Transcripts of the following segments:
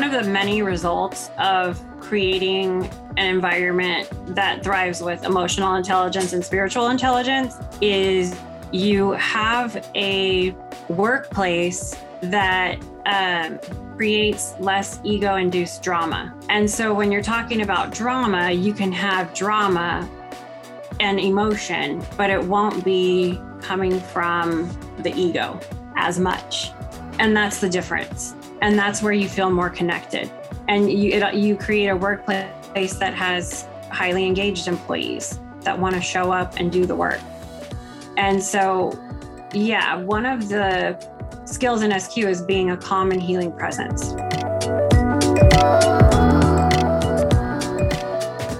one of the many results of creating an environment that thrives with emotional intelligence and spiritual intelligence is you have a workplace that creates less ego-induced drama. And so when you're talking about drama, you can have drama and emotion, but it won't be coming from the ego as much. And that's the difference. And that's where you feel more connected. And you create a workplace that has highly engaged employees that want to show up and do the work. And so, yeah, one of the skills in SQ is being a calm and healing presence.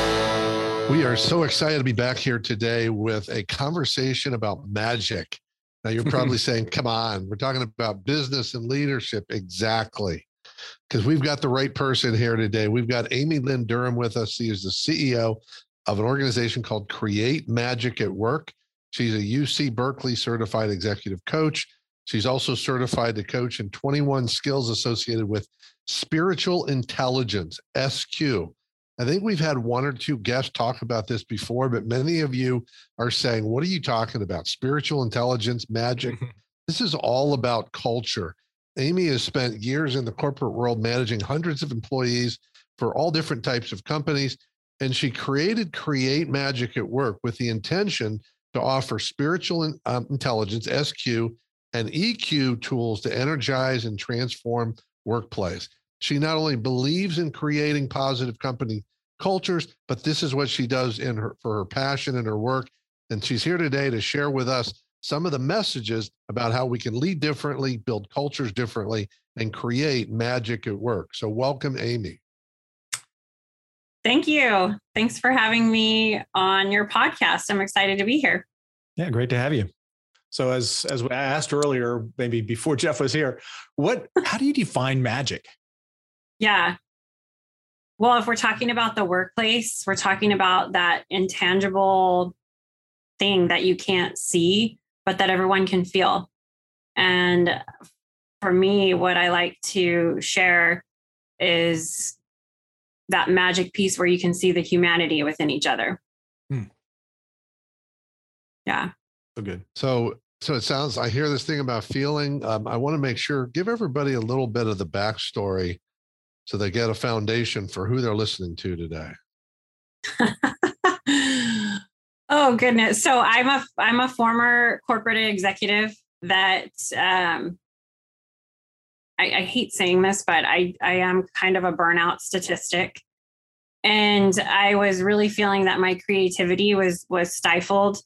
We are so excited to be back here today with a conversation about magic. Now, you're probably saying, come on, we're talking about business and leadership. Exactly. Because we've got the right person here today. We've got Amy Lynn Durham with us. She is the CEO of an organization called Create Magic at Work. She's a UC Berkeley certified executive coach. She's also certified to coach in 21 skills associated with spiritual intelligence, SQ. I think we've had one or two guests talk about this before, but many of you are saying, what are you talking about? Spiritual intelligence, magic. This is all about culture. Amy has spent years in the corporate world managing hundreds of employees for all different types of companies. And she created Create Magic at Work with the intention to offer spiritual intelligence, SQ, and EQ tools to energize and transform workplace. She not only believes in creating positive company cultures, but this is what she does in her for her passion and her work. And she's here today to share with us some of the messages about how we can lead differently, build cultures differently, and create magic at work. So welcome, Amy. Thank you. Thanks for having me on your podcast. I'm excited to be here. Yeah, great to have you. So as I asked earlier, maybe before Jeff was here, how do you define magic? Yeah. Well, if we're talking about the workplace, we're talking about that intangible thing that you can't see, but that everyone can feel. And for me, what I like to share is that magic piece where you can see the humanity within each other. Yeah. So good. So it sounds, I hear this thing about feeling. I want to make sure, give everybody a little bit of the backstory, so they get a foundation for who they're listening to today. Oh, goodness. So I'm a former corporate executive that I hate saying this, but I am kind of a burnout statistic. And I was really feeling that my creativity was stifled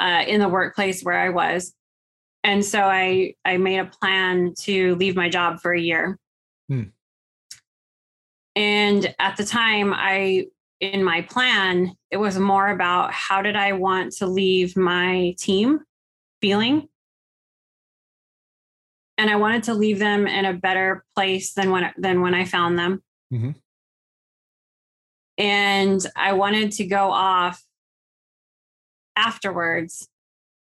in the workplace where I was. And so I made a plan to leave my job for a year. Hmm. And at the time, in my plan, it was more about how did I want to leave my team feeling? And I wanted to leave them in a better place than when I found them. Mm-hmm. And I wanted to go off afterwards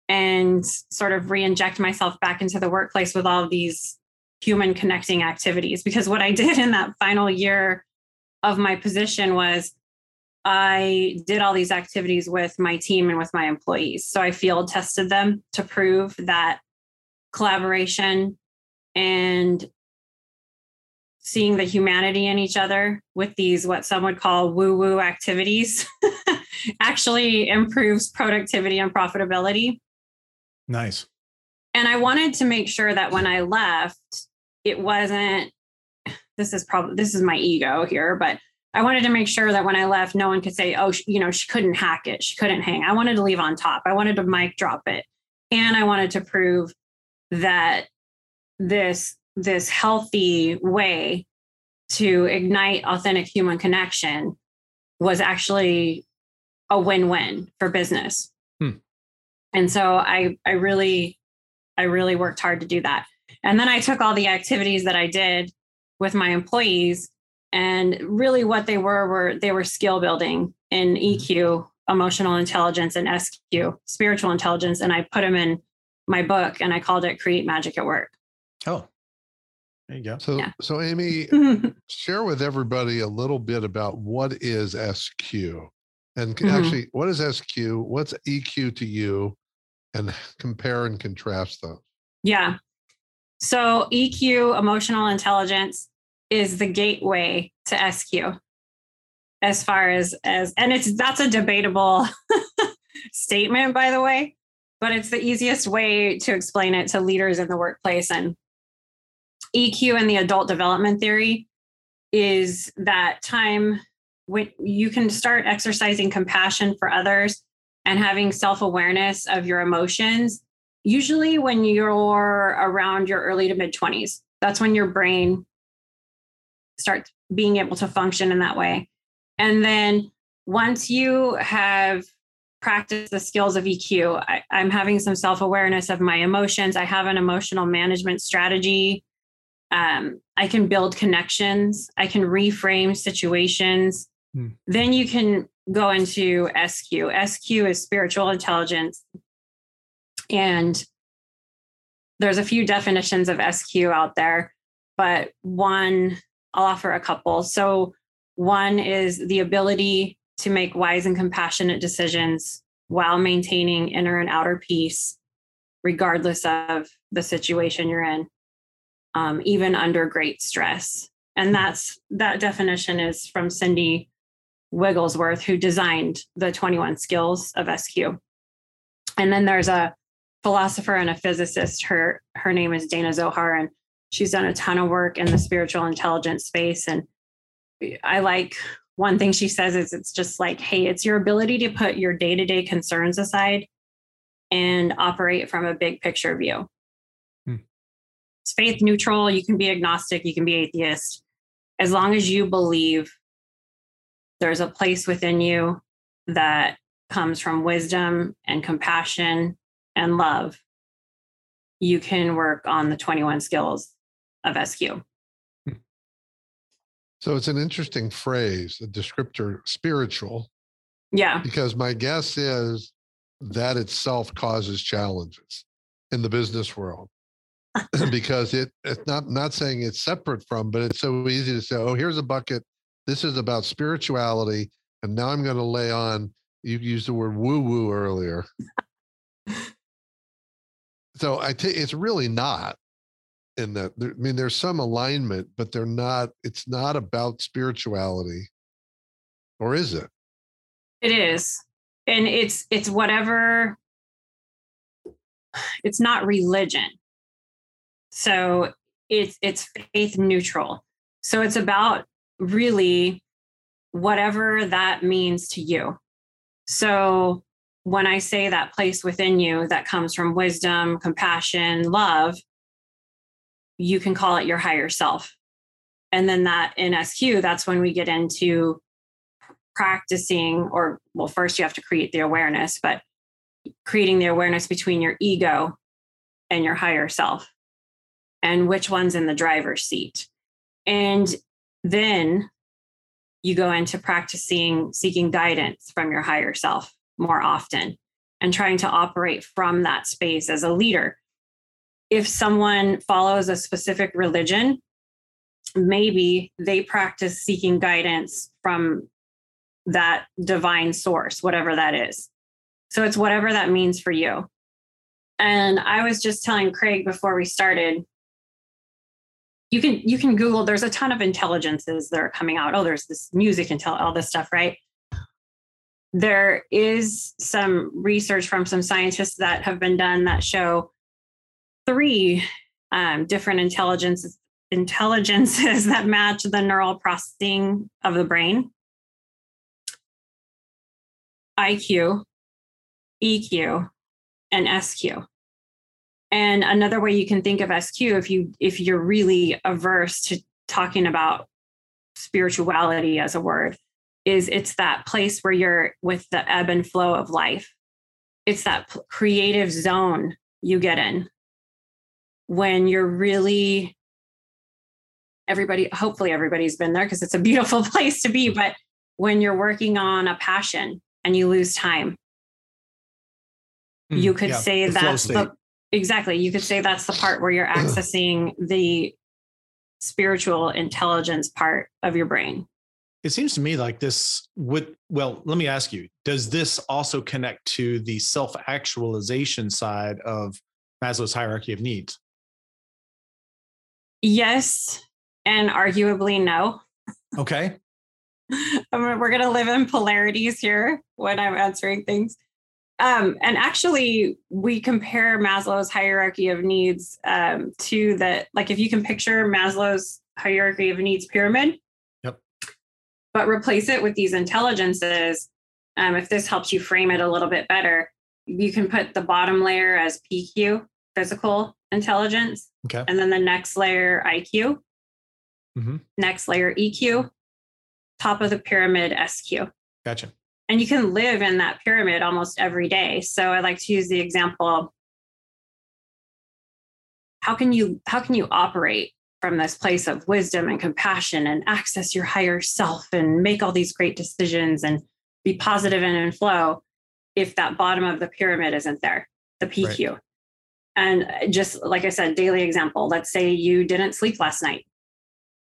and sort of re-inject myself back into the workplace with all of these human connecting activities. Because what I did in that final year of my position was I did all these activities with my team and with my employees. So I field tested them to prove that collaboration and seeing the humanity in each other with these, what some would call woo-woo activities, actually improves productivity and profitability. Nice. And I wanted to make sure that when I left, it wasn't, this is my ego here, but I wanted to make sure that when I left, no one could say, oh, she couldn't hack it. She couldn't hang. I wanted to leave on top. I wanted to mic drop it. And I wanted to prove that this healthy way to ignite authentic human connection was actually a win-win for business. Hmm. And so I really worked hard to do that. And then I took all the activities that I did with my employees, and really what they were they were skill building in EQ, emotional intelligence, and SQ, spiritual intelligence. And I put them in my book and I called it Create Magic at Work. Oh, there you go. So, yeah. So Amy, share with everybody a little bit about what is SQ, and actually what is SQ, what's EQ to you, and compare and contrast those. Yeah. So EQ, emotional intelligence, is the gateway to SQ as far as, and that's a debatable statement, by the way, but it's the easiest way to explain it to leaders in the workplace. And EQ in the adult development theory is that time when you can start exercising compassion for others and having self-awareness of your emotions, usually when you're around your early to mid 20s. That's when your brain starts being able to function in that way. And then once you have practice the skills of EQ. I'm having some self-awareness of my emotions. I have an emotional management strategy. I can build connections. I can reframe situations. Mm. Then you can go into SQ. SQ is spiritual intelligence. And there's a few definitions of SQ out there, but I'll offer a couple. So one is the ability to make wise and compassionate decisions while maintaining inner and outer peace, regardless of the situation you're in, even under great stress. And that definition is from Cindy Wigglesworth, who designed the 21 skills of SQ. And then there's a philosopher and a physicist. Her name is Dana Zohar, and she's done a ton of work in the spiritual intelligence space. And I like one thing she says is it's just like, hey, it's your ability to put your day-to-day concerns aside and operate from a big picture view. Hmm. It's faith neutral. You can be agnostic. You can be atheist. As long as you believe there's a place within you that comes from wisdom and compassion and love, you can work on the 21 skills of SQ. So it's an interesting phrase, a descriptor, spiritual. Yeah. Because my guess is that itself causes challenges in the business world because it's not saying it's separate from, but it's so easy to say, oh, here's a bucket. This is about spirituality. And now I'm going to lay on, you used the word woo-woo earlier. So it's really not. In that, I mean, there's some alignment, but they're not, it's not about spirituality, or is it? It is. And it's whatever, it's not religion. So it's faith neutral. So it's about really whatever that means to you. So when I say that place within you that comes from wisdom, compassion, love, you can call it your higher self. And then that in SQ, that's when we get into practicing, or well, first you have to create the awareness, but creating the awareness between your ego and your higher self and which one's in the driver's seat. And then you go into practicing seeking guidance from your higher self more often and trying to operate from that space as a leader. If someone follows a specific religion, maybe they practice seeking guidance from that divine source, whatever that is. So it's whatever that means for you. And I was just telling Craig before we started, you can Google, there's a ton of intelligences that are coming out. Oh, there's this music and all this stuff, right? There is some research from some scientists that have been done that show three different intelligences that match the neural processing of the brain. IQ, EQ, and SQ. And another way you can think of SQ, if you're really averse to talking about spirituality as a word, is it's that place where you're with the ebb and flow of life. It's that creative zone you get in when you're really, hopefully everybody's been there because it's a beautiful place to be, but when you're working on a passion and you lose time, you could say that's the, exactly. You could say that's the part where you're accessing the spiritual intelligence part of your brain. It seems to me like this would, well, let me ask you, does this also connect to the self-actualization side of Maslow's hierarchy of needs? Yes, and arguably no. Okay. We're going to live in polarities here when I'm answering things. And actually, we compare Maslow's hierarchy of needs to the, like if you can picture Maslow's hierarchy of needs pyramid, yep, but replace it with these intelligences. If this helps you frame it a little bit better, you can put the bottom layer as PQ, physical intelligence, okay, and then the next layer IQ, mm-hmm, next layer EQ, top of the pyramid SQ. Gotcha. And you can live in that pyramid almost every day. So I like to use the example, how can you operate from this place of wisdom and compassion and access your higher self and make all these great decisions and be positive and in flow if that bottom of the pyramid isn't there, the PQ. Right. And just like I said, daily example, let's say you didn't sleep last night.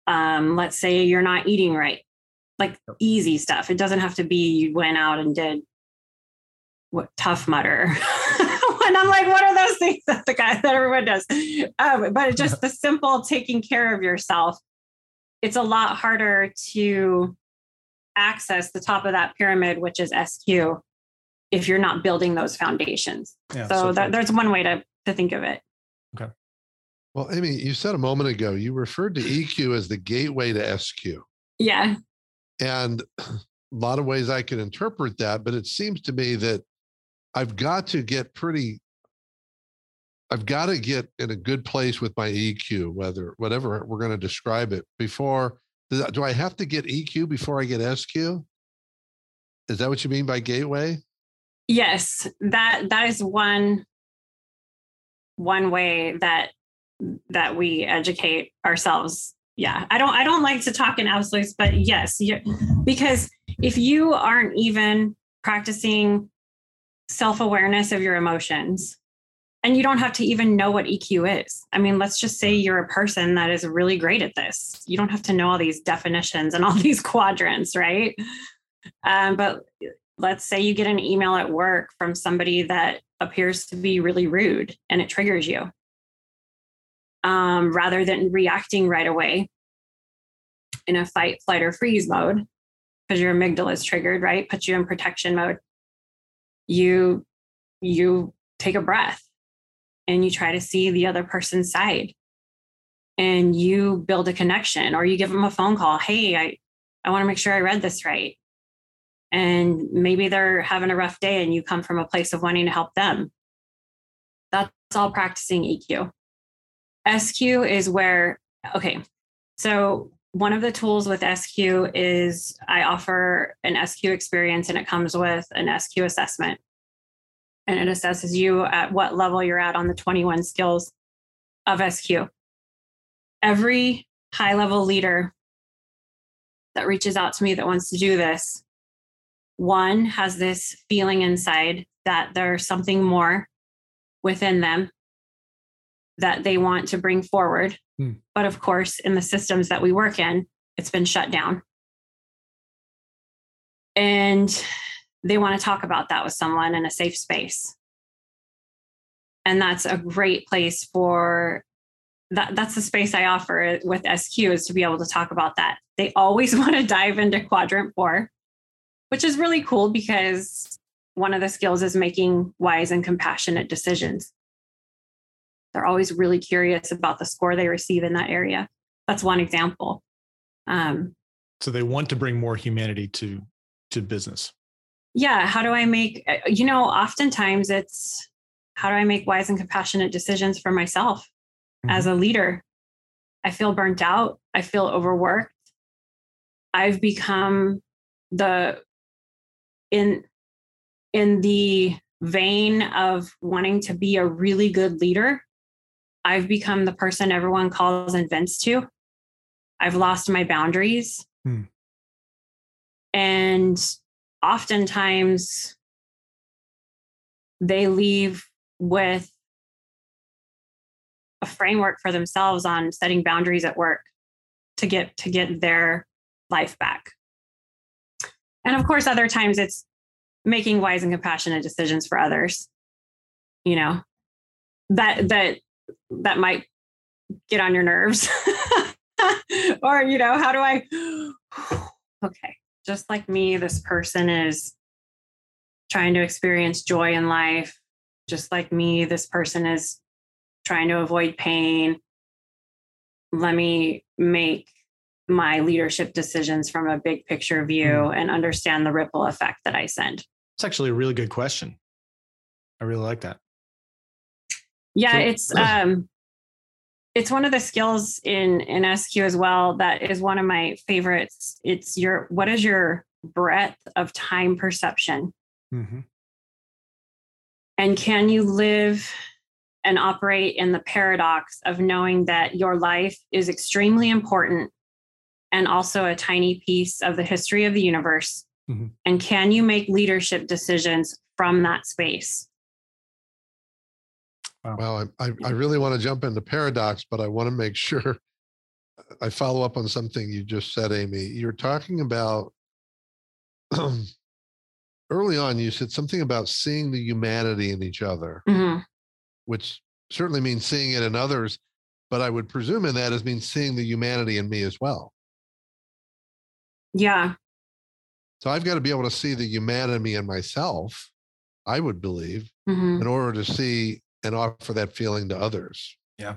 Let's say you're not eating right. Like easy stuff. It doesn't have to be you went out and did what Tough Mudder. And I'm like, what are those things that the guy that everyone does? But it's just the simple taking care of yourself. It's a lot harder to access the top of that pyramid, which is SQ, if you're not building those foundations. Yeah, so there's one way to think of it. Okay. Well, Amy, you said a moment ago, you referred to EQ as the gateway to SQ. Yeah. And a lot of ways I can interpret that, but it seems to me that I've got to get in a good place with my EQ, whatever we're going to describe it before. Do I have to get EQ before I get SQ? Is that what you mean by gateway? Yes, that is one way that we educate ourselves. Yeah, I don't like to talk in absolutes, but yes, because if you aren't even practicing self-awareness of your emotions, and you don't have to even know what EQ is. I mean, let's just say you're a person that is really great at this. You don't have to know all these definitions and all these quadrants, right? But let's say you get an email at work from somebody that appears to be really rude and it triggers you. Rather than reacting right away in a fight, flight, or freeze mode, because your amygdala is triggered, right? Puts you in protection mode. You take a breath and you try to see the other person's side. and you build a connection, or you give them a phone call. Hey, I want to make sure I read this right. And maybe they're having a rough day and you come from a place of wanting to help them. That's all practicing EQ. SQ is where, okay, so one of the tools with SQ is I offer an SQ experience, and it comes with an SQ assessment. And it assesses you at what level you're at on the 21 skills of SQ. Every high-level leader that reaches out to me that wants to do this, one, has this feeling inside that there's something more within them that they want to bring forward. But of course, in the systems that we work in, it's been shut down. And they want to talk about that with someone in a safe space. And that's a great place for that. That's the space I offer with SQ, is to be able to talk about that. They always want to dive into quadrant 4, which is really cool because one of the skills is making wise and compassionate decisions. They're always really curious about the score they receive in that area. That's one example. So they want to bring more humanity to business. Yeah. How do I make, oftentimes it's, how do I make wise and compassionate decisions for myself as a leader? I feel burnt out. I feel overworked. I've become in the vein of wanting to be a really good leader. I've become the person everyone calls and vents to. I've lost my boundaries. And oftentimes they leave with a framework for themselves on setting boundaries at work to get their life back. And of course, other times it's making wise and compassionate decisions for others, that might get on your nerves or, how do I, okay. Just like me, this person is trying to experience joy in life. Just like me, this person is trying to avoid pain. Let me make my leadership decisions from a big picture view and understand the ripple effect that I send. It's actually a really good question. I really like that. Yeah, cool. It's one of the skills in SQ as well. That is one of my favorites. It's what is your breadth of time perception? And can you live and operate in the paradox of knowing that your life is extremely important and also a tiny piece of the history of the universe? And can you make leadership decisions from that space? Wow. Well, I really want to jump into paradox, but I want to make sure I follow up on something you just said, Amy. You're talking about, early on, you said something about seeing the humanity in each other, which certainly means seeing it in others, but I would presume in that means seeing the humanity in me as well. Yeah. So I've got to be able to see the humanity in myself, I would believe, in order to see and offer that feeling to others. Yeah.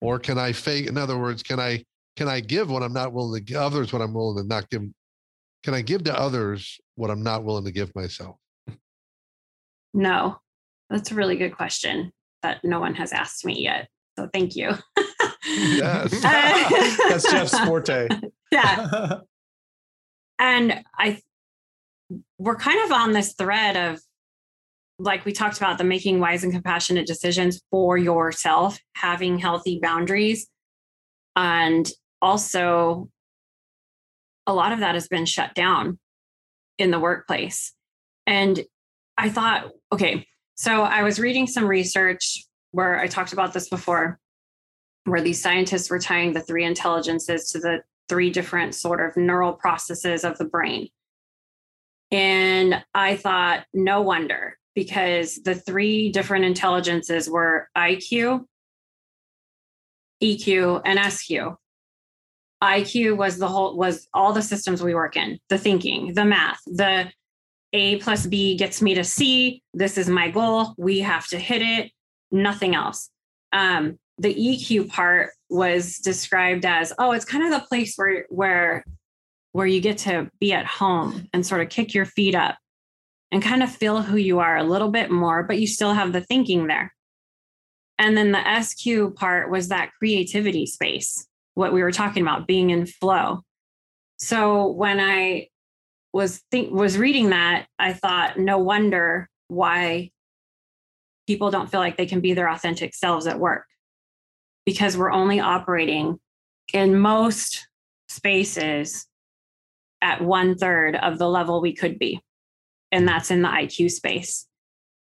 Or can I fake, in other words, can I give what I'm not willing to give others, what I'm willing to not give? Can I give to others what I'm not willing to give myself? No, that's a really good question that no one has asked me yet. So thank you. Yes. That's Jeff's forte. Yeah. And we're kind of on this thread of, like we talked about, the making wise and compassionate decisions for yourself, having healthy boundaries. And also a lot of that has been shut down in the workplace. And I thought, okay, so I was reading some research where I talked about this before, where these scientists were tying the 3 intelligences to the 3 different sort of neural processes of the brain. And I thought, no wonder. Because the 3 different intelligences were IQ, EQ, and SQ. IQ was all the systems we work in, the thinking, the math, the A plus B gets me to C. This is my goal. We have to hit it. Nothing else. the EQ part was described as, oh, it's kind of the place where you get to be at home and sort of kick your feet up and kind of feel who you are a little bit more, but you still have the thinking there. And then the SQ part was that creativity space, what we were talking about, being in flow. So when I was reading that, I thought, no wonder why people don't feel like they can be their authentic selves at work, because we're only operating in most spaces at 1/3 of the level we could be. And that's in the IQ space.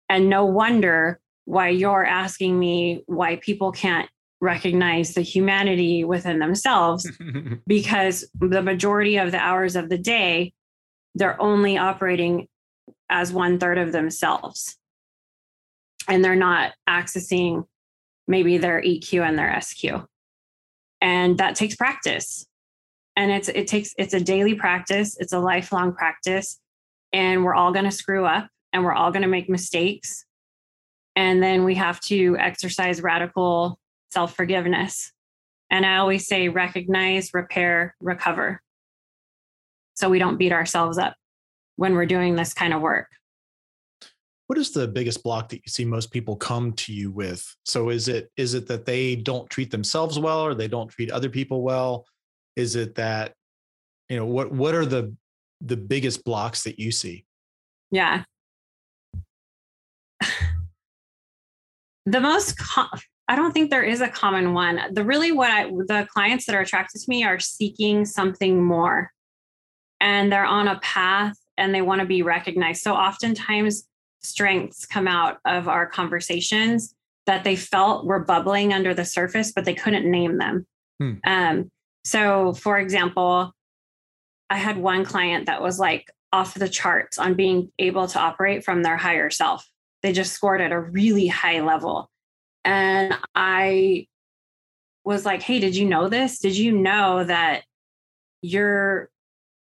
And no wonder why you're asking me why people can't recognize the humanity within themselves, because the majority of the hours of the day, they're only operating as 1/3 of themselves. And they're not accessing maybe their EQ and their SQ. And that takes practice. And it's a daily practice. It's a lifelong practice. And we're all going to screw up and we're all going to make mistakes. And then we have to exercise radical self-forgiveness. And I always say, recognize, repair, recover. So we don't beat ourselves up when we're doing this kind of work. What is the biggest block that you see most people come to you with? So is it that they don't treat themselves well, or they don't treat other people well? Is it that, you know, what are the biggest blocks that you see? Yeah. The most, I don't think there is a common one. The clients that are attracted to me are seeking something more, and they're on a path and they want to be recognized. So oftentimes strengths come out of our conversations that they felt were bubbling under the surface, but they couldn't name them. So for example, I had one client that was like off the charts on being able to operate from their higher self. They just scored at a really high level. And I was like, hey, did you know this? Did you know that you're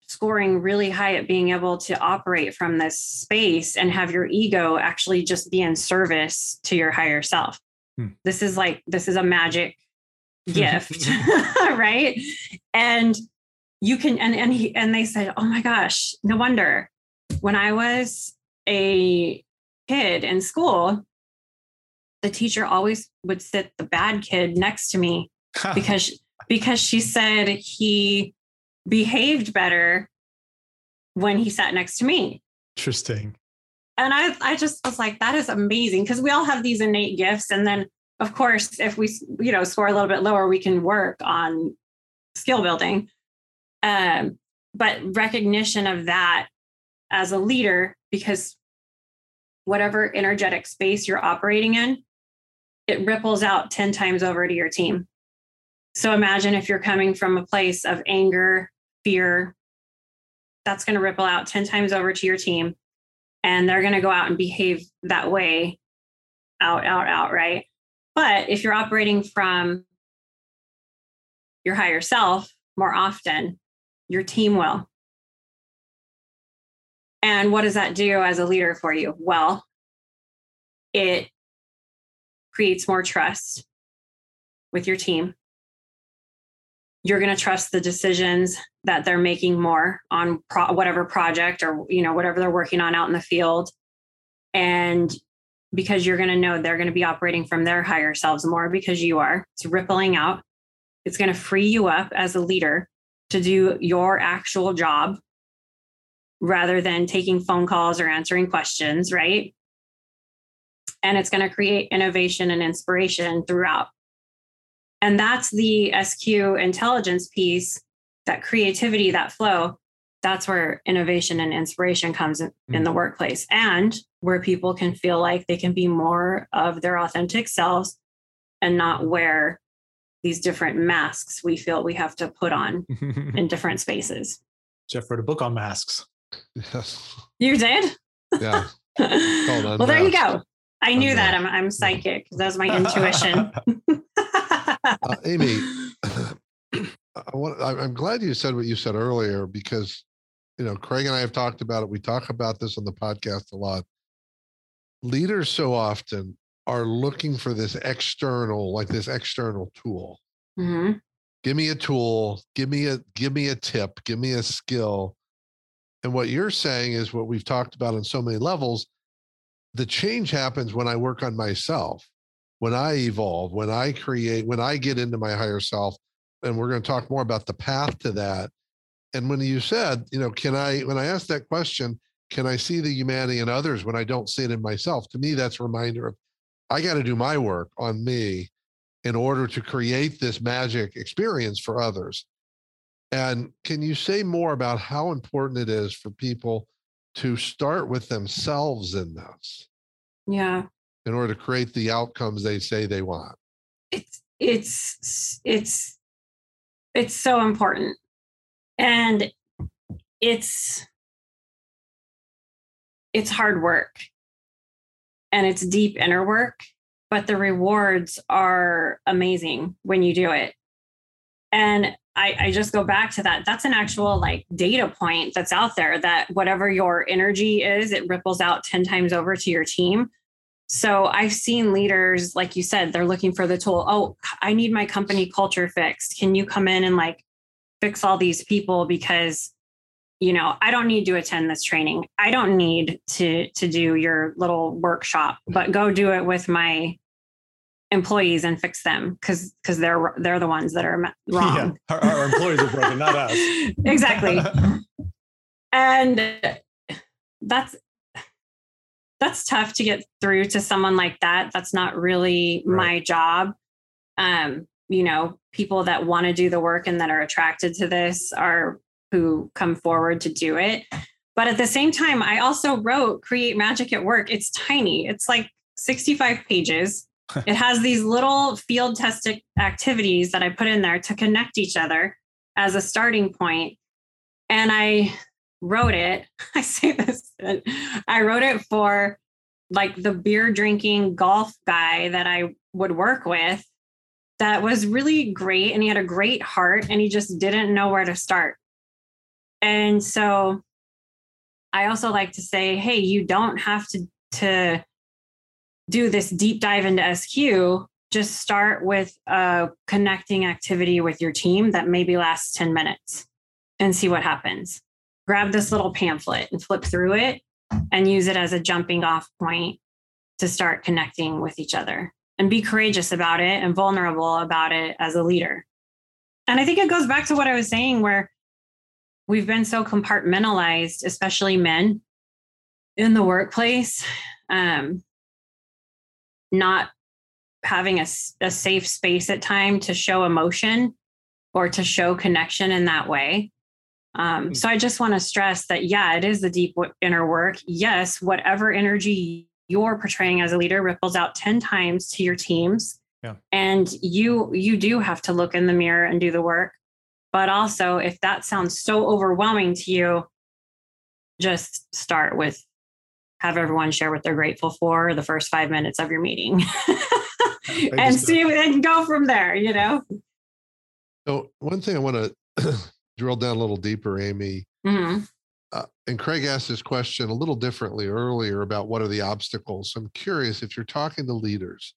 scoring really high at being able to operate from this space and have your ego actually just be in service to your higher self? This is a magic gift, right? And you can, and they said, oh my gosh, no wonder. When I was a kid in school, the teacher always would sit the bad kid next to me because she said he behaved better when he sat next to me. Interesting. And I just was like, that is amazing, because we all have these innate gifts. And then of course, if we, you know, score a little bit lower, we can work on skill building. But recognition of that as a leader, because whatever energetic space you're operating in, it ripples out 10 times over to your team. So imagine if you're coming from a place of anger, fear, that's going to ripple out 10 times over to your team. And they're going to go out and behave that way out, right? But if you're operating from your higher self more often, your team will. And what does that do as a leader for you? Well, it creates more trust with your team. You're going to trust the decisions that they're making more on whatever project or, you know, whatever they're working on out in the field. And because you're going to know they're going to be operating from their higher selves more because you are. It's rippling out. It's going to free you up as a leader to do your actual job, rather than taking phone calls or answering questions, right? And it's going to create innovation and inspiration throughout. And that's the SQ intelligence piece, that creativity, that flow. That's where innovation and inspiration comes in the workplace, and where people can feel like they can be more of their authentic selves and not wear these different masks we feel we have to put on in different spaces. Jeff wrote a book on masks. Yes. You did? Yeah. Well, there you go. I knew that. I'm psychic. That was my intuition. Amy, I'm glad you said what you said earlier, because, you know, Craig and I have talked about it. We talk about this on the podcast a lot. Leaders so often are looking for this external, like this external tool. Mm-hmm. Give me a tool, give me a tip, give me a skill. And what you're saying is what we've talked about on so many levels. The change happens when I work on myself, when I evolve, when I create, when I get into my higher self. And we're going to talk more about the path to that. And when you said, you know, when I asked that question, can I see the humanity in others when I don't see it in myself? To me, that's a reminder of I got to do my work on me in order to create this magic experience for others. And can you say more about how important it is for people to start with themselves in this? Yeah. In order to create the outcomes they say they want. It's so important. And it's hard work and it's deep inner work, but the rewards are amazing when you do it. And I just go back to that. That's an actual like data point that's out there that whatever your energy is, it ripples out 10 times over to your team. So I've seen leaders, like you said, they're looking for the tool. Oh, I need my company culture fixed. Can you come in and like fix all these people? Because, you know, I don't need to attend this training. I don't need to do your little workshop, but go do it with my employees and fix them because they're the ones that are wrong. Yeah, our employees are broken, not us. Exactly. And that's tough to get through to someone like that. That's not really my job. You know, people that want to do the work and that are attracted to this are who come forward to do it. But at the same time, I also wrote Create Magic at Work. It's tiny. It's like 65 pages. It has these little field test activities that I put in there to connect each other as a starting point. And I wrote it. I say this. I wrote it for like the beer drinking golf guy that I would work with that was really great. And he had a great heart and he just didn't know where to start. And so I also like to say, hey, you don't have to do this deep dive into SQ. Just start with a connecting activity with your team that maybe lasts 10 minutes and see what happens. Grab this little pamphlet and flip through it and use it as a jumping off point to start connecting with each other and be courageous about it and vulnerable about it as a leader. And I think it goes back to what I was saying, where we've been so compartmentalized, especially men in the workplace. Not having a safe space at time to show emotion or to show connection in that way. So I just want to stress that, yeah, it is the deep inner work. Yes, whatever energy you're portraying as a leader ripples out 10 times to your teams. Yeah. And you do have to look in the mirror and do the work. But also, if that sounds so overwhelming to you, just start with have everyone share what they're grateful for the first 5 minutes of your meeting and see and go from there, you know? So one thing I want to drill down a little deeper, Amy, mm-hmm. And Craig asked this question a little differently earlier about what are the obstacles. I'm curious if you're talking to leaders,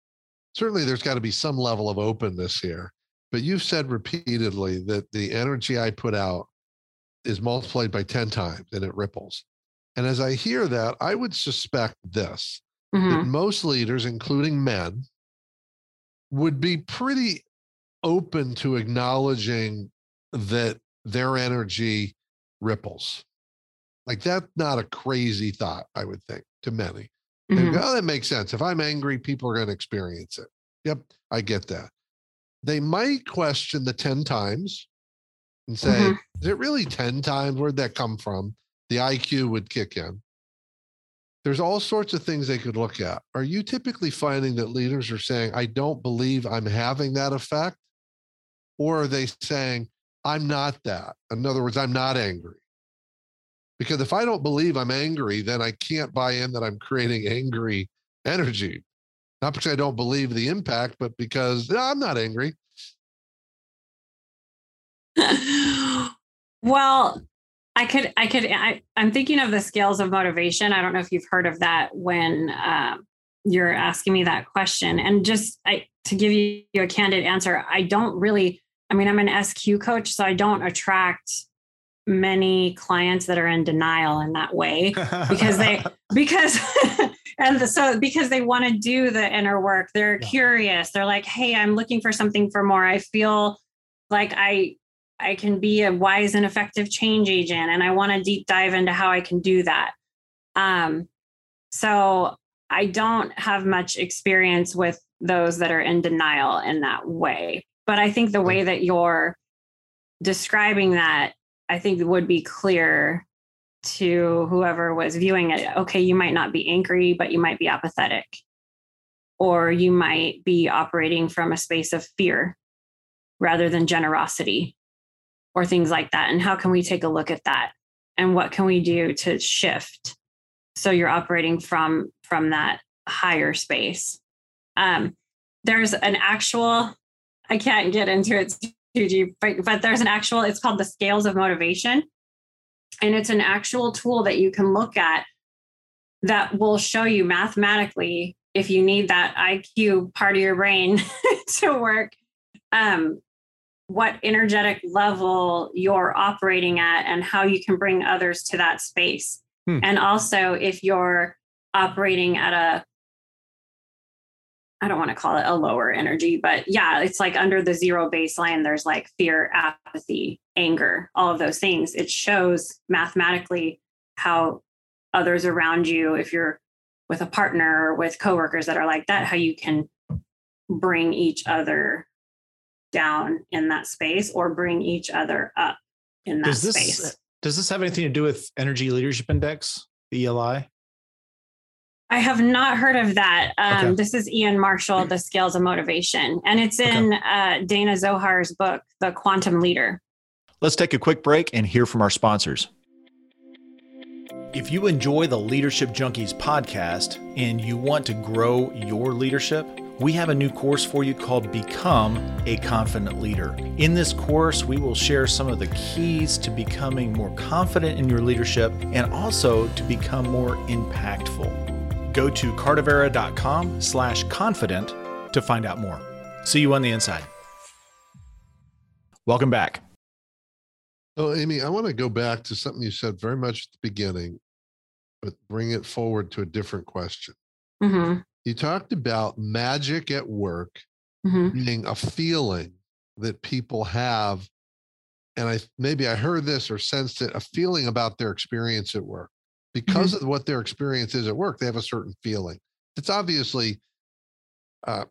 certainly there's got to be some level of openness here, but you've said repeatedly that the energy I put out is multiplied by 10 times and it ripples. And as I hear that, I would suspect this, mm-hmm. that most leaders, including men, would be pretty open to acknowledging that their energy ripples. Like that's not a crazy thought, I would think, to many. They mm-hmm. go, oh, that makes sense. If I'm angry, people are going to experience it. Yep, I get that. They might question the 10 times and say, mm-hmm. is it really 10 times? Where'd that come from? The IQ would kick in. There's all sorts of things they could look at. Are you typically finding that leaders are saying, I don't believe I'm having that effect? Or are they saying, I'm not that? In other words, I'm not angry. Because if I don't believe I'm angry, then I can't buy in that I'm creating angry energy. Not because I don't believe the impact, but because I'm not angry. Well, I'm thinking of the Scales of Motivation. I don't know if you've heard of that. When you're asking me that question. And just to give you a candid answer, I'm an SQ coach, so I don't attract many clients that are in denial in that way because they want to do the inner work. They're curious. They're like, hey, I'm looking for something for more. I feel like I can be a wise and effective change agent, and I want to deep dive into how I can do that. So I don't have much experience with those that are in denial in that way. But I think the way that you're describing that, I think would be clear to whoever was viewing it. Okay, you might not be angry, but you might be apathetic, or you might be operating from a space of fear rather than generosity or things like that. And how can we take a look at that? And what can we do to shift so you're operating from that higher space? There's an actual, I can't get into it too deep, but there's an actual, it's called the Scales of Motivation. And it's an actual tool that you can look at that will show you mathematically, if you need that IQ part of your brain to work, what energetic level you're operating at and how you can bring others to that space. And also if you're operating at I don't want to call it a lower energy, but yeah, it's like under the zero baseline, there's like fear, apathy, anger, all of those things. It shows mathematically how others around you, if you're with a partner or with coworkers that are like that, how you can bring each other down in that space or bring each other up in that space. Does this have anything to do with Energy Leadership Index, the ELI? I have not heard of that. Okay. This is Ian Marshall, The Scales of Motivation, and it's in Dana Zohar's book, The Quantum Leader. Let's take a quick break and hear from our sponsors. If you enjoy the Leadership Junkies podcast and you want to grow your leadership, we have a new course for you called Become a Confident Leader. In this course, we will share some of the keys to becoming more confident in your leadership and also to become more impactful. Go to cartavera.com/confident to find out more. See you on the inside. Welcome back. Oh, Amy, I want to go back to something you said very much at the beginning, but bring it forward to a different question. Mm-hmm. You talked about magic at work, mm-hmm. being a feeling that people have, and maybe I heard this or sensed it, a feeling about their experience at work. Because mm-hmm. of what their experience is at work, they have a certain feeling. It's obviously, you're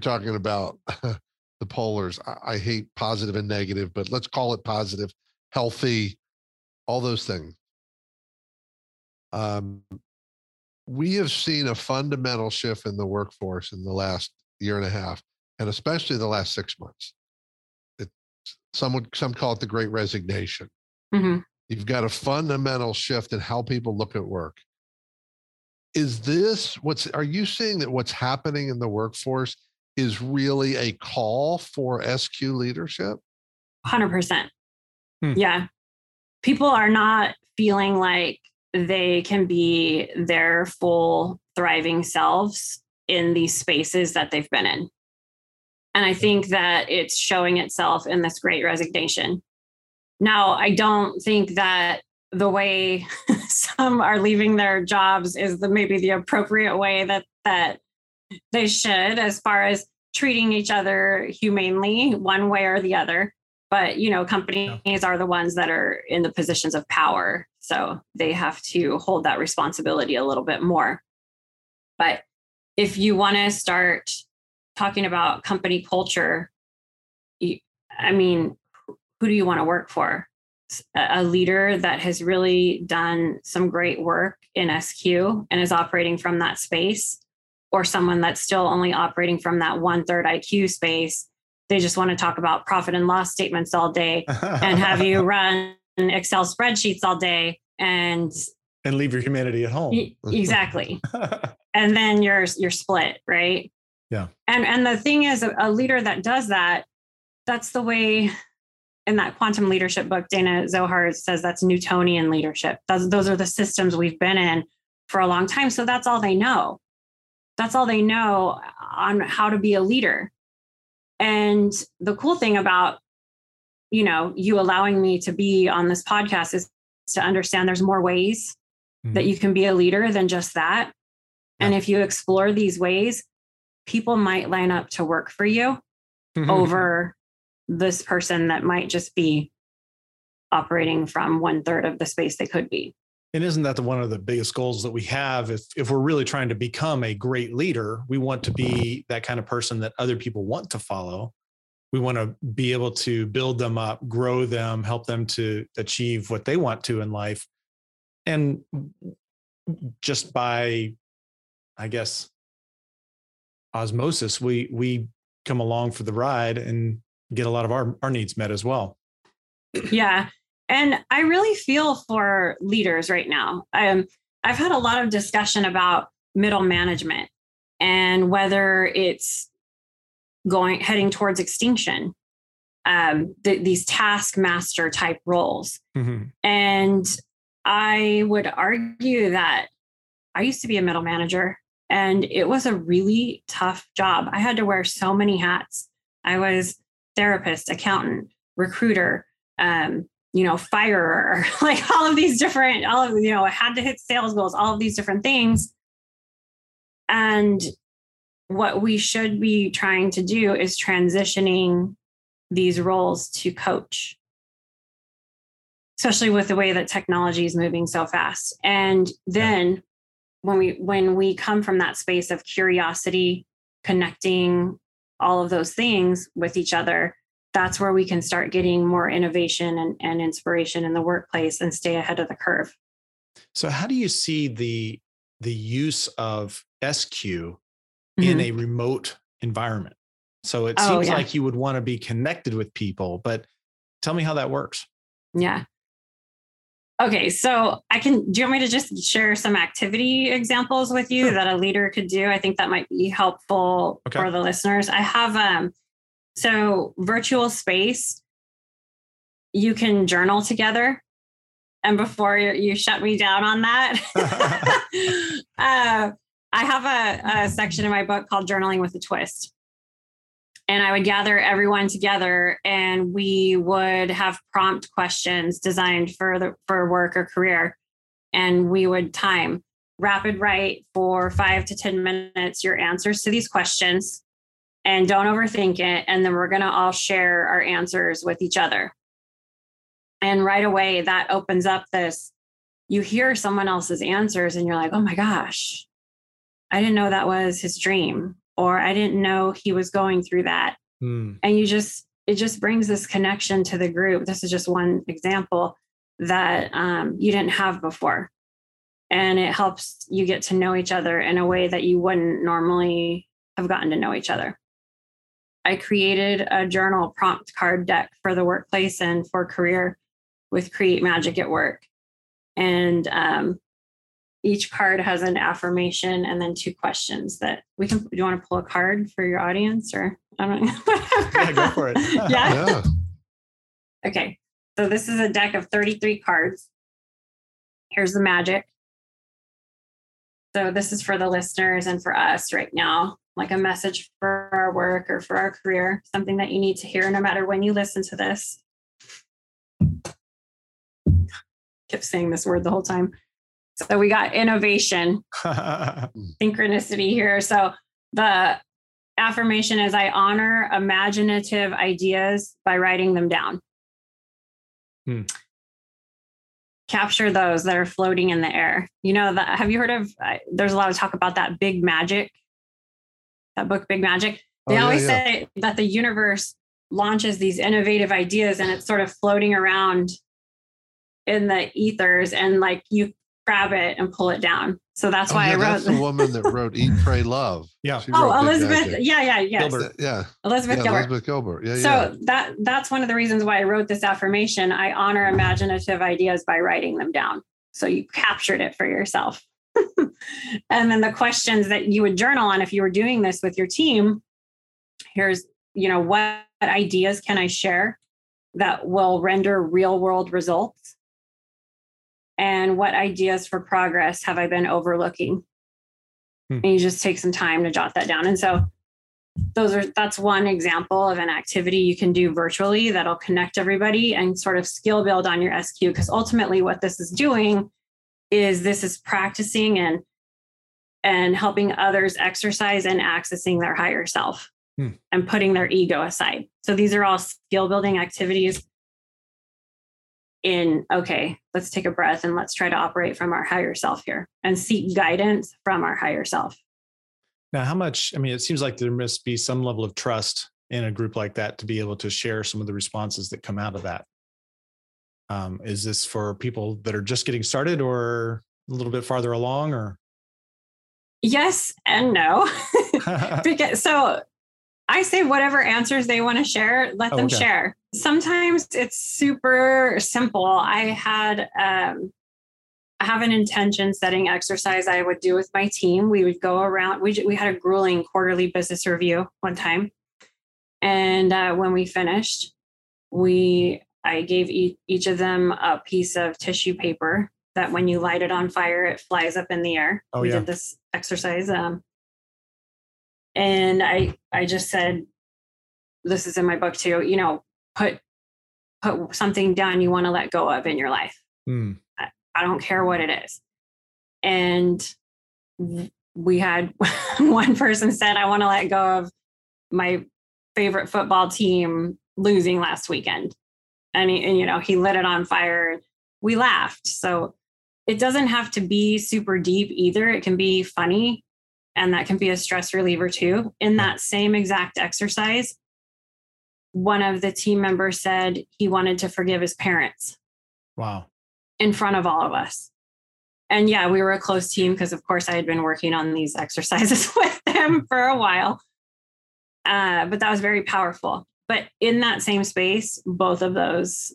talking about the polars. I hate positive and negative, but let's call it positive, healthy, all those things. We have seen a fundamental shift in the workforce in the last year and a half, and especially the last 6 months. Some call it the Great Resignation. Mm-hmm. You've got a fundamental shift in how people look at work. Is this are you seeing that what's happening in the workforce is really a call for SQ leadership? 100%. Yeah. People are not feeling like they can be their full thriving selves in these spaces that they've been in. And I think that it's showing itself in this Great Resignation. Now, I don't think that the way some are leaving their jobs is maybe the appropriate way that they should, as far as treating each other humanely one way or the other. But, companies are the ones that are in the positions of power, so they have to hold that responsibility a little bit more. But if you want to start talking about company culture, who do you want to work for? A leader that has really done some great work in SQ and is operating from that space, or someone that's still only operating from that 1/3 IQ space? They just want to talk about profit and loss statements all day and have you run Excel spreadsheets all day and leave your humanity at home. Exactly. And then you're split, right? Yeah. And the thing is, a leader that does that, that's the way. In that Quantum Leadership book, Dana Zohar says that's Newtonian leadership. Those are the systems we've been in for a long time. So that's all they know. That's all they know on how to be a leader. And the cool thing about, you know, you allowing me to be on this podcast is to understand there's more ways that you can be a leader than just that. Yeah. And if you explore these ways, people might line up to work for you over this person that might just be operating from 1/3 of the space they could be. And isn't that one of the biggest goals that we have? If we're really trying to become a great leader, we want to be that kind of person that other people want to follow. We want to be able to build them up, grow them, help them to achieve what they want to in life. And just by, I guess, osmosis, we come along for the ride and get a lot of our needs met as well. Yeah. And I really feel for leaders right now. I've had a lot of discussion about middle management and whether it's heading towards extinction, these taskmaster type roles. And I would argue that I used to be a middle manager and it was a really tough job. I had to wear so many hats. I was therapist, accountant, recruiter, fire, like I had to hit sales goals, all of these different things. And what we should be trying to do is transitioning these roles to coach, especially with the way that technology is moving so fast. And then when we come from that space of curiosity, connecting all of those things with each other, that's where we can start getting more innovation and inspiration in the workplace and stay ahead of the curve. So how do you see the use of SQ in a remote environment? So it seems like you would want to be connected with people, but tell me how that works. Yeah. Okay. So do you want me to just share some activity examples with you that a leader could do? I think that might be helpful for the listeners. I have, so virtual space, you can journal together. And before you shut me down on that, I have a section in my book called Journaling with a Twist. And I would gather everyone together and we would have prompt questions designed for work or career. And we would time rapid write for 5 to 10 minutes your answers to these questions. And don't overthink it. And then we're going to all share our answers with each other. And right away, that opens up you hear someone else's answers and you're like, oh my gosh, I didn't know that was his dream, or I didn't know he was going through that. And it just brings this connection to the group. This is just one example that you didn't have before. And it helps you get to know each other in a way that you wouldn't normally have gotten to know each other. I created a journal prompt card deck for the workplace and for career with Create Magic at Work. And each card has an affirmation and then two questions that do you want to pull a card for your audience or I don't know. Yeah, go for it. Yeah. Okay. So this is a deck of 33 cards. Here's the magic. So this is for the listeners and for us right now, like a message for our work or for our career, something that you need to hear no matter when you listen to this. Kept saying this word the whole time. So we got innovation, synchronicity here. So the affirmation is I honor imaginative ideas by writing them down. Capture those that are floating in the air. Have you heard of, there's a lot of talk about that Big Magic, that book, Big Magic. They always say that the universe launches these innovative ideas and it's sort of floating around in the ethers and like you grab it and pull it down. So that's why I wrote. That's the woman that wrote Eat, Pray, Love. Yeah. Elizabeth. Gilbert. Yeah. Elizabeth Gilbert. Yeah. So that's one of the reasons why I wrote this affirmation. I honor imaginative ideas by writing them down. So you captured it for yourself. And then the questions that you would journal on if you were doing this with your team, here's, what ideas can I share that will render real world results? and what ideas for progress have I been overlooking? And you just take some time to jot that down. And so that's one example of an activity you can do virtually that'll connect everybody and sort of skill build on your SQ. Because ultimately what this is doing is this is practicing and helping others exercise and accessing their higher self and putting their ego aside. So these are all skill building activities in, okay, let's take a breath and let's try to operate from our higher self here and seek guidance from our higher self. Now, how much, I mean, it seems like there must be some level of trust in a group like that to be able to share some of the responses that come out of that. Is this for people that are just getting started or a little bit farther along, or? Yes and no. Because, so I say whatever answers they want to share, let them share. Sometimes it's super simple. I have an intention setting exercise I would do with my team. We would go around. We had a grueling quarterly business review one time. And when we finished, I gave each of them a piece of tissue paper that when you light it on fire, it flies up in the air. Oh, we did this exercise. And I just said, this is in my book too, you know, put something down you want to let go of in your life. I don't care what it is. And we had one person said, I want to let go of my favorite football team losing last weekend. And you know, he lit it on fire. We laughed. So it doesn't have to be super deep either. It can be funny. And that can be a stress reliever too. In that same exact exercise, one of the team members said he wanted to forgive his parents. Wow. In front of all of us. And yeah, we were a close team because of course I had been working on these exercises with them for a while. But that was very powerful. But in that same space, both of those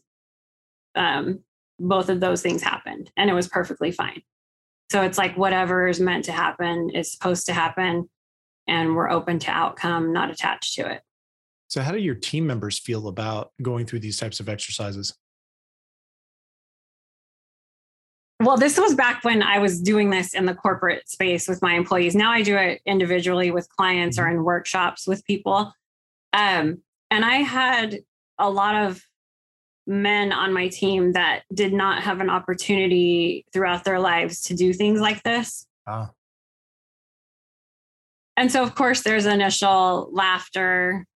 things happened and it was perfectly fine. So it's like whatever is meant to happen is supposed to happen, and we're open to outcome, not attached to it. So how do your team members feel about going through these types of exercises? Well, this was back when I was doing this in the corporate space with my employees. Now I do it individually with clients or in workshops with people. And I had a lot of men on my team that did not have an opportunity throughout their lives to do things like this. Oh. And so of course there's initial laughter,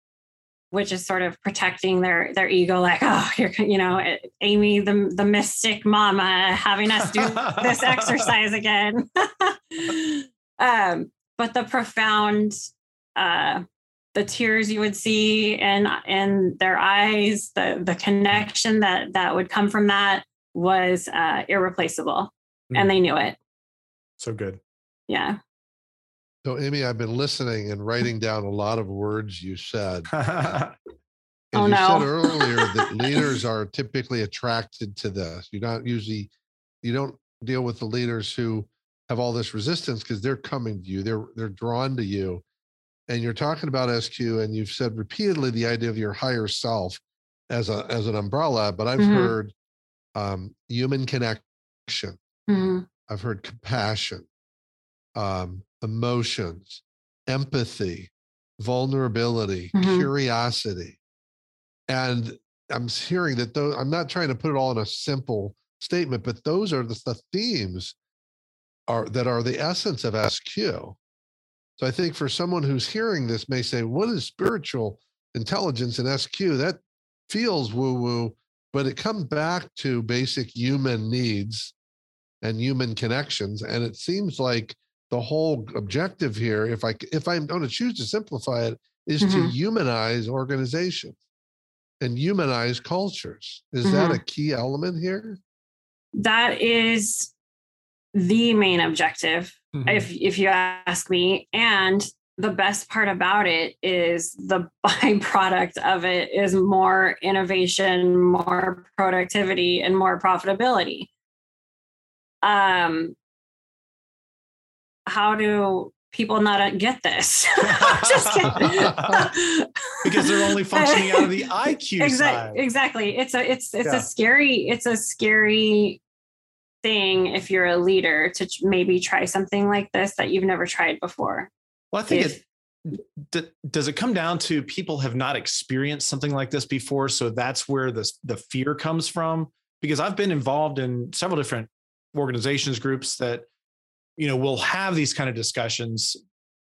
which is sort of protecting their ego. Like, oh, here, you know, Amy, the mystic mama having us do this exercise again. But the profound, the tears you would see in their eyes, the connection that would come from that was irreplaceable, and they knew it. So good. Yeah. So Amy, I've been listening and writing down a lot of words you said. You said earlier that leaders are typically attracted to this. You don't deal with the leaders who have all this resistance because they're coming to you. They're drawn to you. And you're talking about SQ, and you've said repeatedly the idea of your higher self as an umbrella, but I've heard human connection. I've heard compassion, emotions, empathy, vulnerability, curiosity. And I'm hearing that those, I'm not trying to put it all in a simple statement, but those are the themes that are the essence of SQ. So I think for someone who's hearing this may say, what is spiritual intelligence in SQ? That feels woo-woo, but it comes back to basic human needs and human connections. And it seems like the whole objective here, if I'm going to choose to simplify it, is to humanize organizations and humanize cultures. Is that a key element here? That is the main objective. If you ask me, and the best part about it is the byproduct of it is more innovation, more productivity, and more profitability. How do people not get this? Just kidding. Because they're only functioning out of the IQ side. Exactly. It's a scary thing if you're a leader to maybe try something like this that you've never tried before? Well, I think does it come down to people have not experienced something like this before? So that's where the fear comes from, because I've been involved in several different organizations, groups that, you know, will have these kind of discussions,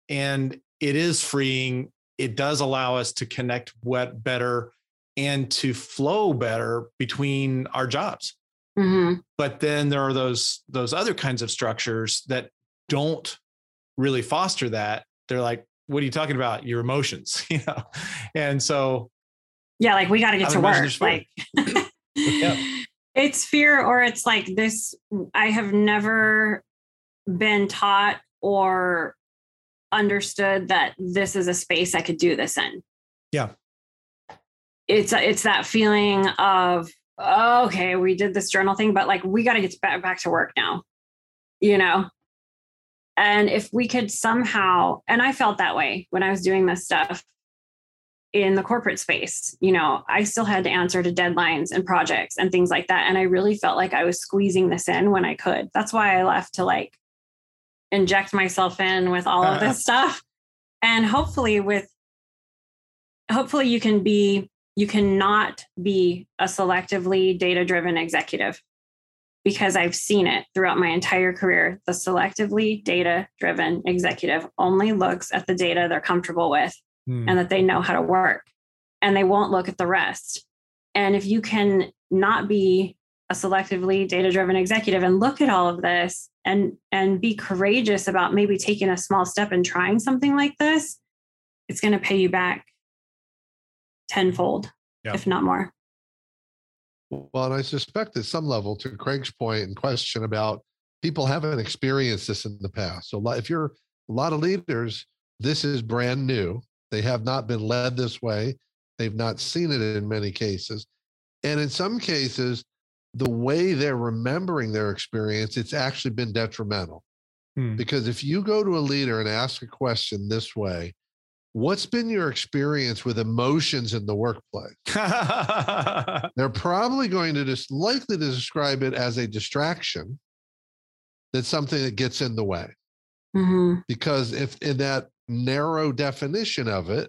and it is freeing. It does allow us to connect better and to flow better between our jobs. Mm-hmm. But then there are those other kinds of structures that don't really foster that. They're like, what are you talking about? Your emotions, you know? And so. Yeah. Like we got to get to work. Like yeah. It's fear, or it's like this. I have never been taught or understood that this is a space I could do this in. Yeah. It's that feeling of, okay, we did this journal thing, but like, we got to get back to work now, you know? And if we could somehow, and I felt that way when I was doing this stuff in the corporate space, you know, I still had to answer to deadlines and projects and things like that. And I really felt like I was squeezing this in when I could. That's why I left, to like inject myself in with all of this stuff. And hopefully you cannot be a selectively data-driven executive. Because I've seen it throughout my entire career. The selectively data-driven executive only looks at the data they're comfortable with and that they know how to work, and they won't look at the rest. And if you can not be a selectively data-driven executive and look at all of this and be courageous about maybe taking a small step and trying something like this, it's going to pay you back tenfold, if not more. Well, and I suspect at some level, to Craig's point and question about people haven't experienced this in the past. So if you're a lot of leaders, this is brand new. They have not been led this way. They've not seen it in many cases. And in some cases, the way they're remembering their experience, it's actually been detrimental. Because if you go to a leader and ask a question this way, what's been your experience with emotions in the workplace? They're probably going to likely to describe it as a distraction. That's something that gets in the way. Mm-hmm. Because if in that narrow definition of it,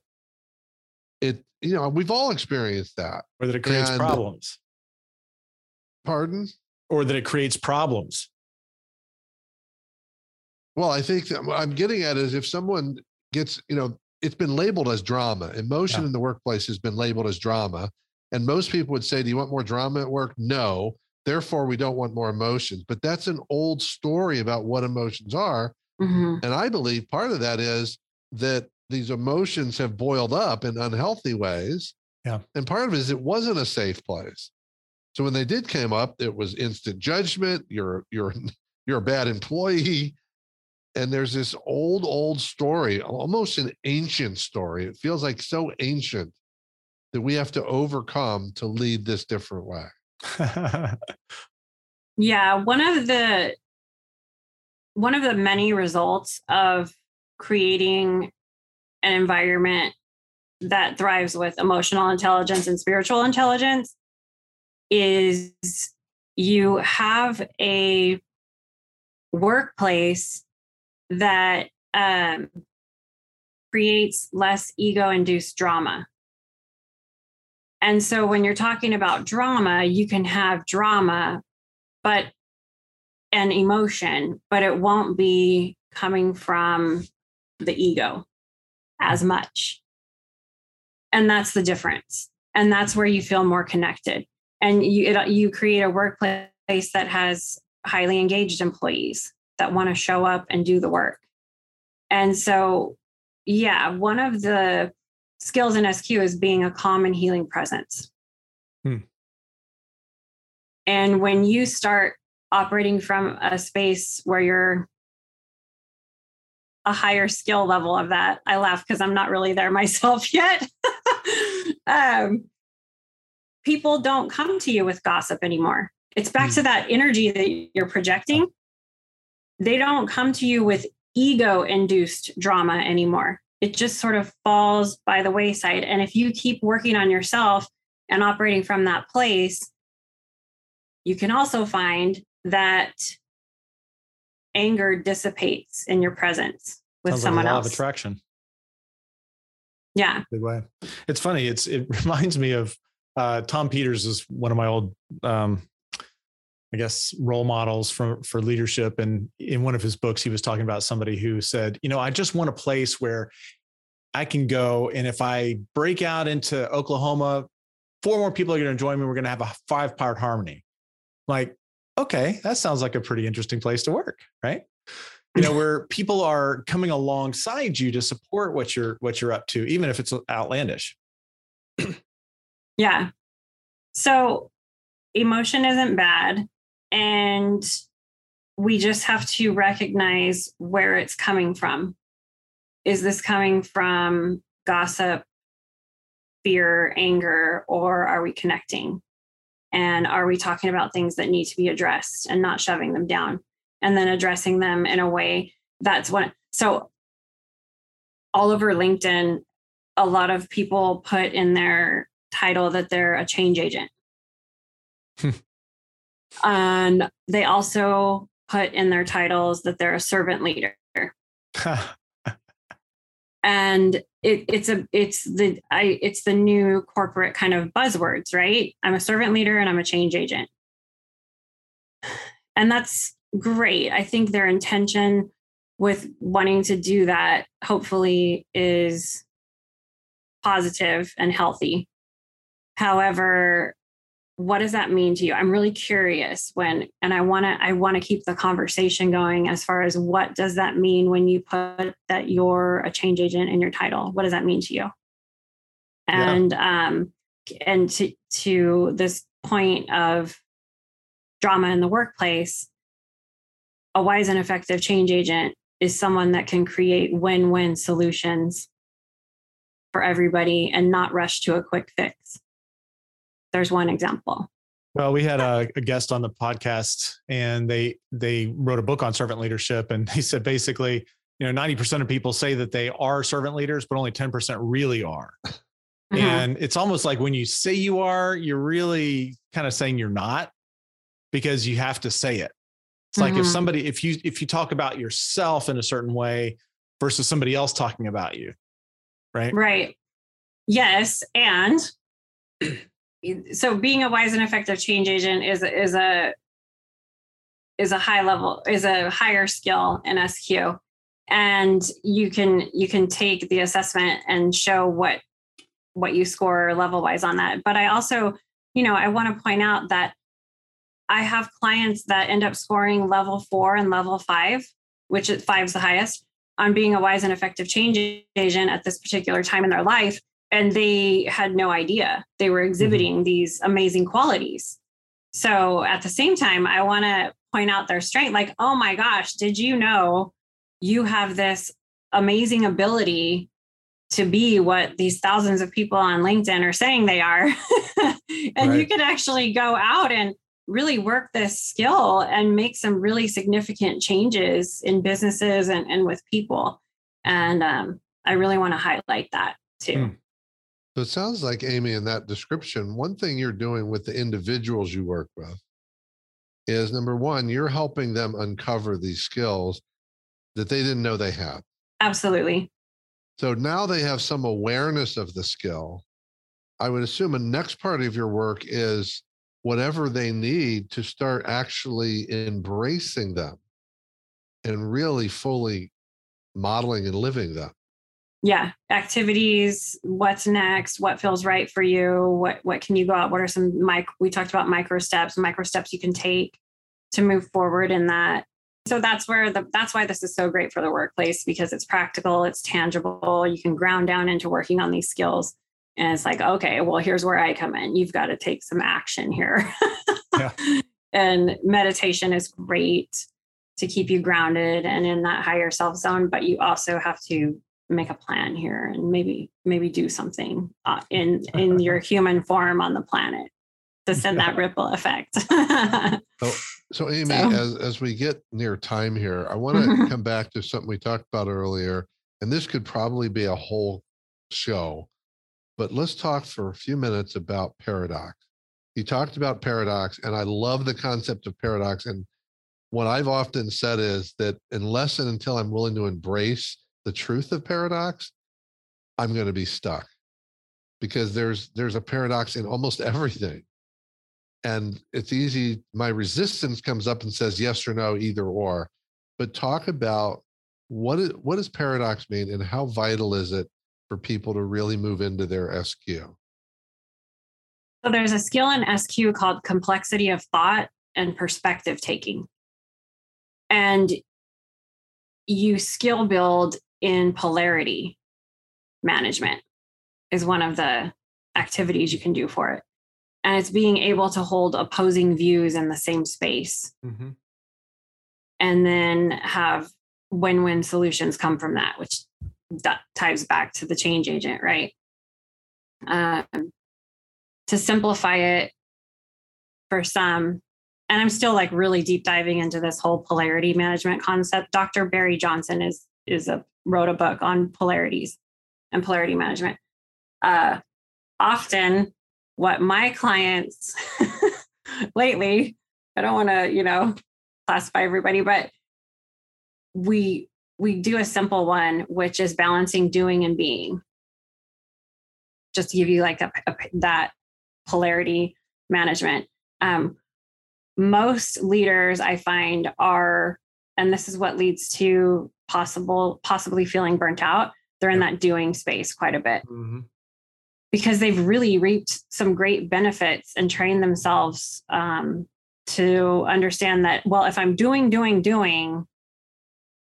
you know, we've all experienced that. Or that it creates problems. Pardon? Or that it creates problems. Well, I think that what I'm getting at is if someone gets, you know, it's been labeled as drama. Emotion in the workplace has been labeled as drama. And most people would say, do you want more drama at work? No. Therefore, we don't want more emotions. But that's an old story about what emotions are. Mm-hmm. And I believe part of that is that these emotions have boiled up in unhealthy ways. Yeah. And part of it is it wasn't a safe place. So when they did come up, it was instant judgment. You're a bad employee. And there's this old story, almost an ancient story. It feels like so ancient that we have to overcome to lead this different way. Yeah. One of the many results of creating an environment that thrives with emotional intelligence and spiritual intelligence is you have a workplace that creates less ego-induced drama. And so when you're talking about drama, you can have drama, but an emotion, but it won't be coming from the ego as much. And that's the difference. And that's where you feel more connected. And you create a workplace that has highly engaged employees that want to show up and do the work. And so, yeah, one of the skills in SQ is being a calm and healing presence. And when you start operating from a space where you're a higher skill level of that, I laugh because I'm not really there myself yet. People don't come to you with gossip anymore. It's back to that energy that you're projecting. They don't come to you with ego-induced drama anymore. It just sort of falls by the wayside. And if you keep working on yourself and operating from that place, you can also find that anger dissipates in your presence with someone else. Sounds like a law of attraction. Yeah. Good way. It's funny. It reminds me of Tom Peters is one of my old, I guess, role models for leadership. And in one of his books, he was talking about somebody who said, you know, I just want a place where I can go. And if I break out into Oklahoma, 4 more people are going to join me. We're going to have a 5-part harmony. Like, okay, that sounds like a pretty interesting place to work, right? You know, where people are coming alongside you to support what you're up to, even if it's outlandish. Yeah. So emotion isn't bad. And we just have to recognize where it's coming from. Is this coming from gossip, fear, anger, or are we connecting? And are we talking about things that need to be addressed and not shoving them down and then addressing them in a way that's what? So all over LinkedIn, a lot of people put in their title that they're a change agent. And they also put in their titles that they're a servant leader. And it's the new corporate kind of buzzwords, right? I'm a servant leader and I'm a change agent. And that's great. I think their intention with wanting to do that hopefully is positive and healthy. However, what does that mean to you? I'm really curious and I want to keep the conversation going as far as what does that mean when you put that you're a change agent in your title? What does that mean to you? And, yeah. And to this point of drama in the workplace, a wise and effective change agent is someone that can create win-win solutions for everybody and not rush to a quick fix. There's one example. Well, we had a guest on the podcast and they wrote a book on servant leadership. And he said, basically, you know, 90% of people say that they are servant leaders, but only 10% really are. Mm-hmm. And it's almost like when you say you are, you're really kind of saying you're not because you have to say it. It's mm-hmm. like if you talk about yourself in a certain way versus somebody else talking about you. Right. Right. Yes. And so being a wise and effective change agent is a higher skill in SQ. And you can take the assessment and show what you score level wise on that. But I also, you know, I want to point out that I have clients that end up scoring level 4 and level 5, which 5's the highest on being a wise and effective change agent at this particular time in their life. And they had no idea they were exhibiting mm-hmm. these amazing qualities. So at the same time, I want to point out their strength, like, oh my gosh, did you know you have this amazing ability to be what these thousands of people on LinkedIn are saying they are? And right. You could actually go out and really work this skill and make some really significant changes in businesses and with people. And I really want to highlight that too. Mm. So it sounds like, Amy, in that description, one thing you're doing with the individuals you work with is, number one, you're helping them uncover these skills that they didn't know they had. Absolutely. So now they have some awareness of the skill. I would assume the next part of your work is whatever they need to start actually embracing them and really fully modeling and living them. Yeah. Activities, what's next, what feels right for you, what can you go out, what are some we talked about micro steps you can take to move forward in that. So that's why this is so great for the workplace, because it's practical, it's tangible, you can ground down into working on these skills. And it's like, okay, well, here's where I come in. You've got to take some action here. Yeah. And meditation is great to keep you grounded and in that higher self zone, but you also have to make a plan here and maybe do something in your human form on the planet to send that ripple effect. So Amy, as we get near time here, I want to come back to something we talked about earlier, and this could probably be a whole show, but let's talk for a few minutes about paradox. You talked about paradox, and I love the concept of paradox. And what I've often said is that unless and until I'm willing to embrace the truth of paradox, I'm going to be stuck, because there's a paradox in almost everything. And it's easy. My resistance comes up and says yes or no, either or. But talk about what does paradox mean, and how vital is it for people to really move into their SQ? So there's a skill in SQ called complexity of thought and perspective taking. And you skill build in polarity management is one of the activities you can do for it. And it's being able to hold opposing views in the same space. Mm-hmm. And then have win-win solutions come from that, which that ties back to the change agent, right? To simplify it for some, and I'm still like really deep diving into this whole polarity management concept. Dr. Barry Johnson wrote a book on polarities and polarity management. Often what my clients lately, I don't want to, classify everybody, but we do a simple one, which is balancing doing and being. Just to give you like that polarity management. Most leaders I find are, and this is what leads to possibly feeling burnt out. They're in that doing space quite a bit, mm-hmm. because they've really reaped some great benefits and trained themselves to understand that, well, if I'm doing,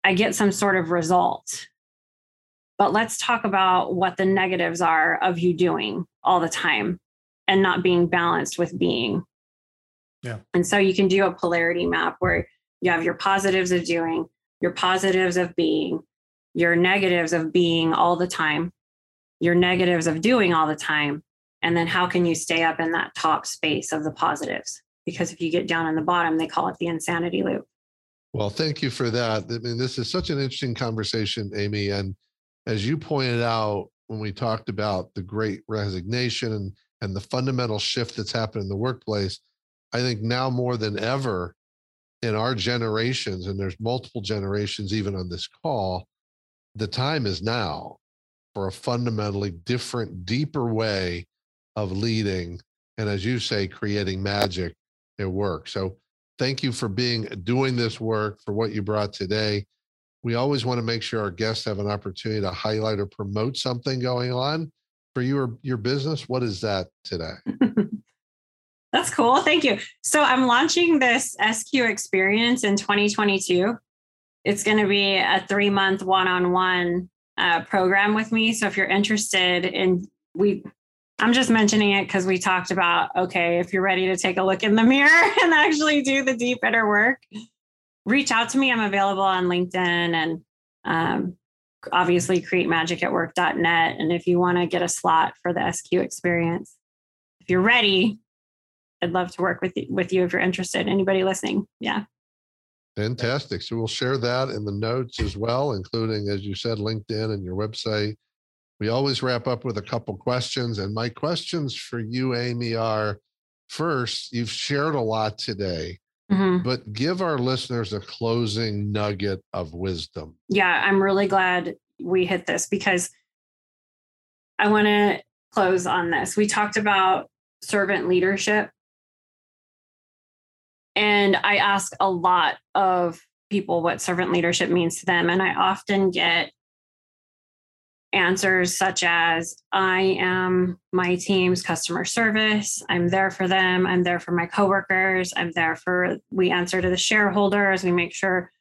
I get some sort of result. But let's talk about what the negatives are of you doing all the time and not being balanced with being. Yeah. And so you can do a polarity map where you have your positives of doing, your positives of being, your negatives of being all the time, your negatives of doing all the time. And then how can you stay up in that top space of the positives? Because if you get down in the bottom, they call it the insanity loop. Well, thank you for that. I mean, this is such an interesting conversation, Amy. And as you pointed out, when we talked about the great resignation and the fundamental shift that's happened in the workplace, I think now more than ever in our generations, and there's multiple generations even on this call, the time is now for a fundamentally different, deeper way of leading. And as you say, creating magic at work. So thank you for doing this work, for what you brought today. We always want to make sure our guests have an opportunity to highlight or promote something going on for you or your business. What is that today? That's cool. Thank you. So I'm launching this SQ experience in 2022. It's going to be a 3-month one-on-one program with me. So if you're interested in, I'm just mentioning it because we talked about, okay, if you're ready to take a look in the mirror and actually do the deep inner work, reach out to me. I'm available on LinkedIn and obviously createmagicatwork.net. And if you want to get a slot for the SQ experience, if you're ready, I'd love to work with you if you're interested. Anybody listening? Yeah. Fantastic. So we'll share that in the notes as well, including, as you said, LinkedIn and your website. We always wrap up with a couple questions. And my questions for you, Amy, are, first, you've shared a lot today, mm-hmm. but give our listeners a closing nugget of wisdom. Yeah, I'm really glad we hit this because I want to close on this. We talked about servant leadership. And I ask a lot of people what servant leadership means to them. And I often get answers such as, I am my team's customer service. I'm there for them. I'm there for my coworkers. We answer to the shareholders. We make sure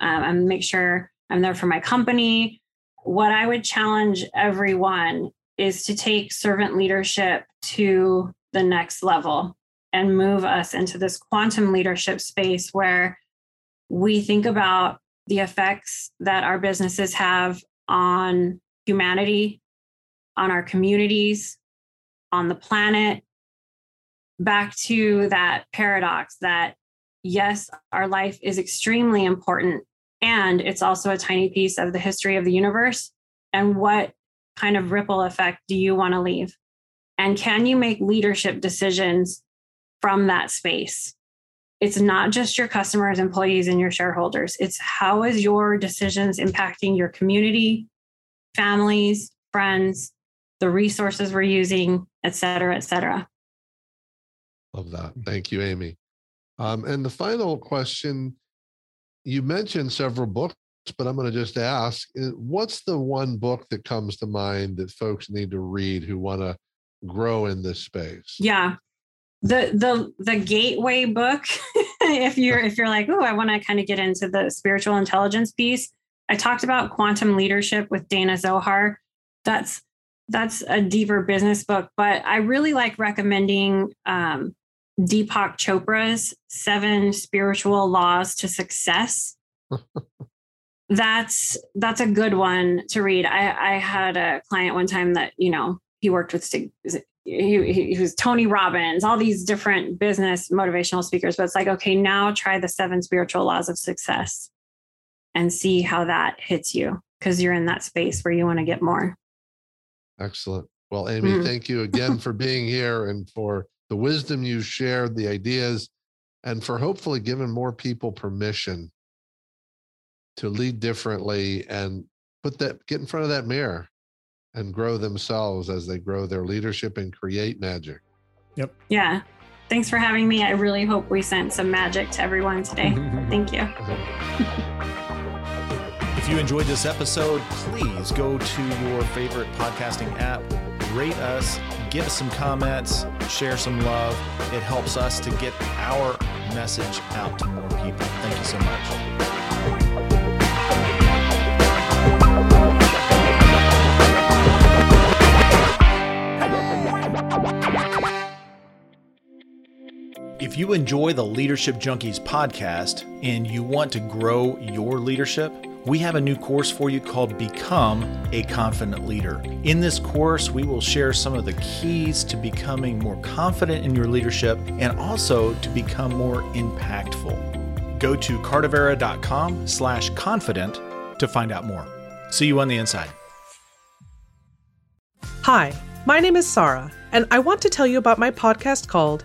I'm there for my company. What I would challenge everyone is to take servant leadership to the next level and move us into this quantum leadership space where we think about the effects that our businesses have on humanity, on our communities, on the planet, back to that paradox that, yes, our life is extremely important, and it's also a tiny piece of the history of the universe. And what kind of ripple effect do you want to leave? And can you make leadership decisions from that space. It's not just your customers, employees, and your shareholders. It's how is your decisions impacting your community, families, friends, the resources we're using, et cetera, et cetera. Love that. Thank you, Amy. And the final question, you mentioned several books, but I'm going to just ask, what's the one book that comes to mind that folks need to read who want to grow in this space? Yeah. The gateway book, if you're like, oh, I want to kind of get into the spiritual intelligence piece. I talked about Quantum Leadership with Dana Zohar. That's a deeper business book, but I really like recommending Deepak Chopra's 7 Spiritual Laws to Success. That's a good one to read. I had a client one time that, you know, he worked with, he was Tony Robbins, all these different business motivational speakers, but it's like, okay, now try the 7 Spiritual Laws of Success and see how that hits you, because you're in that space where you want to get more. Excellent. Well, Amy, thank you again for being here and for the wisdom you shared, the ideas, and for hopefully giving more people permission to lead differently and get in front of that mirror and grow themselves as they grow their leadership and create magic. Yep. Yeah. Thanks for having me. I really hope we sent some magic to everyone today. Thank you. If you enjoyed this episode, please go to your favorite podcasting app, rate us, give us some comments, share some love. It helps us to get our message out to more people. Thank you so much. If you enjoy the Leadership Junkies podcast and you want to grow your leadership, we have a new course for you called Become a Confident Leader. In this course, we will share some of the keys to becoming more confident in your leadership and also to become more impactful. Go to cartavera.com/confident to find out more. See you on the inside. Hi, my name is Sarah, and I want to tell you about my podcast called